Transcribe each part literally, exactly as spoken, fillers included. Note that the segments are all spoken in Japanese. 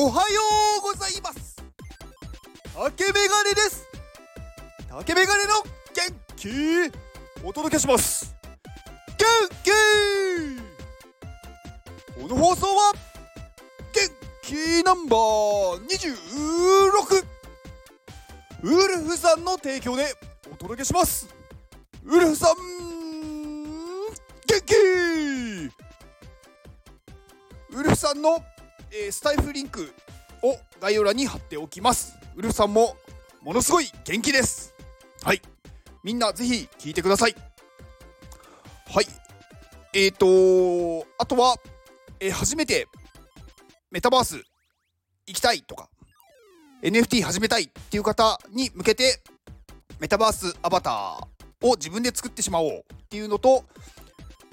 おはようございます。竹メガネです。竹メガネの元気お届けします。元気。この放送は元気ナンバーにじゅうろくウルフさんの提供でお届けします。ウルフさん元気。ウルフさんのえー、スタイフリンクを概要欄に貼っておきます。ウルフさんもものすごい元気です。はい、みんなぜひ聞いてください。はい、えーとーあとは、えー、初めてメタバース行きたいとか エヌエフティー 始めたいっていう方に向けてメタバースアバターを自分で作ってしまおうっていうのと、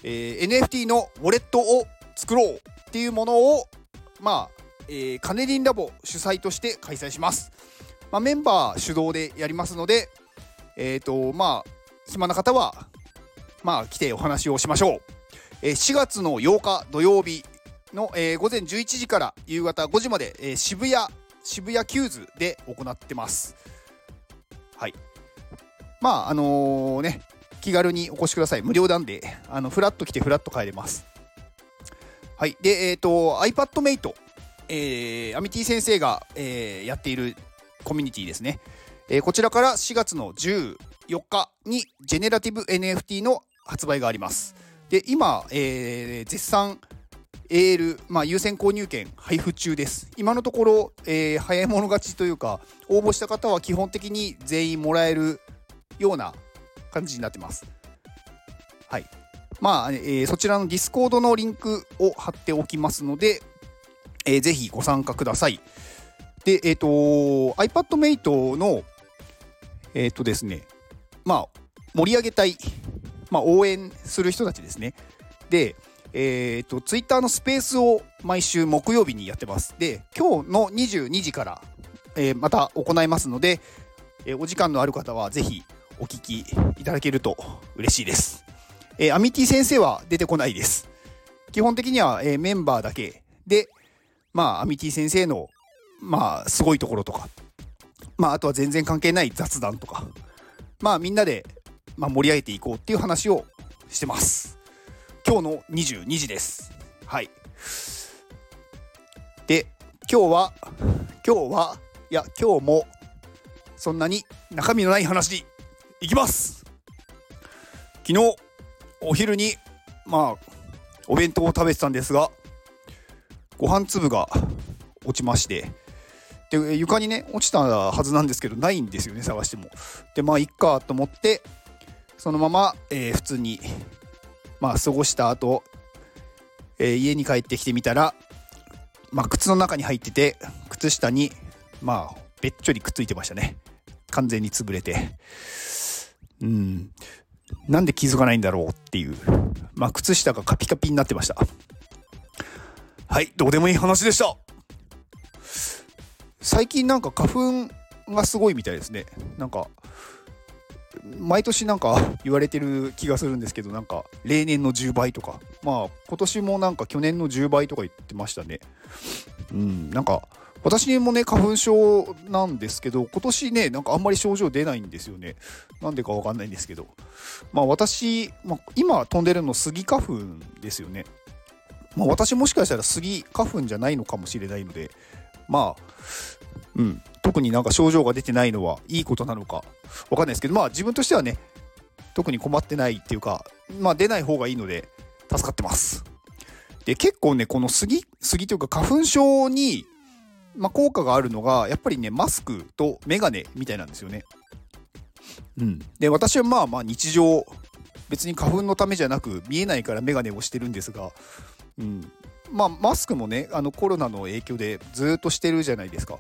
えー、エヌエフティー のウォレットを作ろうっていうものをまあえー、カネリンラボ主催として開催します。まあ、メンバー主導でやりますので、えーとまあ、暇な方は、まあ、来てお話をしましょう。えー、しがつのようか土曜日の、えー、午前じゅういちじから夕方ごじまで、えー、渋谷渋谷キューズで行ってます。はい、まああのー、ね気軽にお越しください。無料なんであのフラッと来てフラッと帰れます。はい、で、えっと、iPadMate、えー、アミティ先生が、えー、やっているコミュニティですね。えー、こちらからしがつのじゅうよっかにジェネラティブ エヌエフティー の発売があります。で、今、えー、絶賛 エーエル、まあ、優先購入券配布中です。今のところ、えー、早い者勝ちというか、応募した方は基本的に全員もらえるような感じになってます。はい。まあえー、そちらのディスコードのリンクを貼っておきますので、えー、ぜひご参加ください。で、えーとー iPadMate の、えーとですねまあ、盛り上げたい、まあ、応援する人たちですね。で、えーと、Twitter のスペースを毎週木曜日にやってます。で、今日のにじゅうにじから、えー、また行いますので、えー、お時間のある方はぜひお聞きいただけると嬉しいです。えー、アミティ先生は出てこないです。基本的には、えー、メンバーだけで、まあ、アミティ先生の、まあ、すごいところとか、まあ、あとは全然関係ない雑談とか、まあ、みんなで、まあ、盛り上げていこうっていう話をしてます。今日のにじゅうにじです。はい。で、今日は、今日は、いや、今日も、そんなに中身のない話、いきます。昨日、お昼にまあお弁当を食べてたんですが、ご飯粒が落ちまして、で床にね落ちたはずなんですけどないんですよね、探しても。でまあいっかと思ってそのまま、えー、普通にまあ過ごした後、えー、家に帰ってきてみたら、まあ靴の中に入ってて靴下にまあべっちょりくっついてましたね。完全に潰れて、うん、なんで気づかないんだろうっていう、まあ、靴下がカピカピになってました。はい、どうでもいい話でした。最近なんか花粉がすごいみたいですね。なんか毎年なんか言われてる気がするんですけど、なんか例年のじゅうばいとか、まあ今年もなんか去年のじゅうばいとか言ってましたね。うん、なんか私もね花粉症なんですけど、今年ねなんかあんまり症状出ないんですよね。なんでかわかんないんですけど、まあ私、まあ、今飛んでるのスギ花粉ですよね。まあ私もしかしたらスギ花粉じゃないのかもしれないので、まあうん特になんか症状が出てないのはいいことなのかわかんないですけど、まあ自分としてはね特に困ってないっていうか、まあ出ない方がいいので助かってます。で結構ねこのスギスギというか花粉症にまあ、効果があるのがやっぱりねマスクとメガネみたいなんですよね。うん、で私はまあまあ日常別に花粉のためじゃなく見えないからメガネをしてるんですが、うん、まあマスクもねあのコロナの影響でずっとしてるじゃないですか。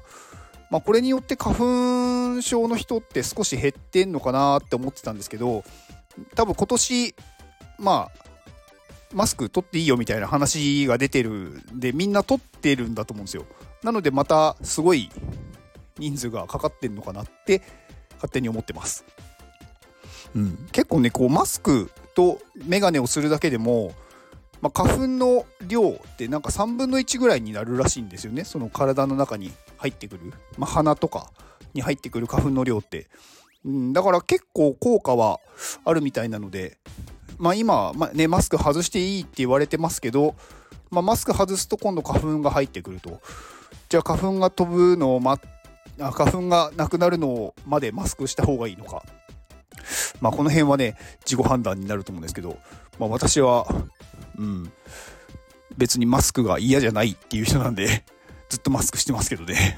まあ、これによって花粉症の人って少し減ってんのかなって思ってたんですけど、多分今年まあマスク取っていいよみたいな話が出てるんで、みんな取ってるんだと思うんですよ。なのでまたすごい人数がかかってんのかなって勝手に思ってます。うん、結構ねこうマスクとメガネをするだけでもまあ、花粉の量ってなんかさんぶんのいちぐらいになるらしいんですよね。その体の中に入ってくる、まあ、鼻とかに入ってくる花粉の量って、うん、だから結構効果はあるみたいなので、まあ、今、まあね、マスク外していいって言われてますけど、まあ、マスク外すと今度花粉が入ってくると、じゃあ花粉が飛ぶのを、ま、花粉がなくなるのまでマスクした方がいいのか、まあ、この辺はね自己判断になると思うんですけど、まあ、私は、うん、別にマスクが嫌じゃないっていう人なんでずっとマスクしてますけどね、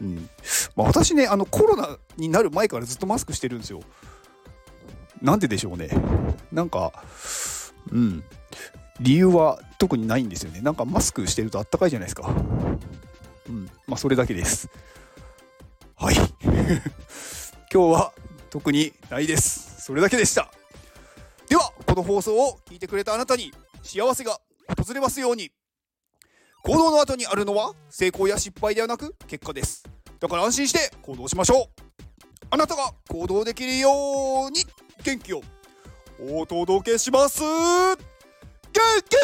うんまあ、私ねあのコロナになる前からずっとマスクしてるんですよ。なんででしょうね。なんか、うん、理由は特にないんですよね。なんかマスクしてるとあったかいじゃないですか、うん、まあそれだけです。はい今日は特にないです。それだけでした。ではこの放送を聞いてくれたあなたに幸せが訪れますように。行動の後にあるのは成功や失敗ではなく結果です。だから安心して行動しましょう。あなたが行動できるように元気をお届けします。元気。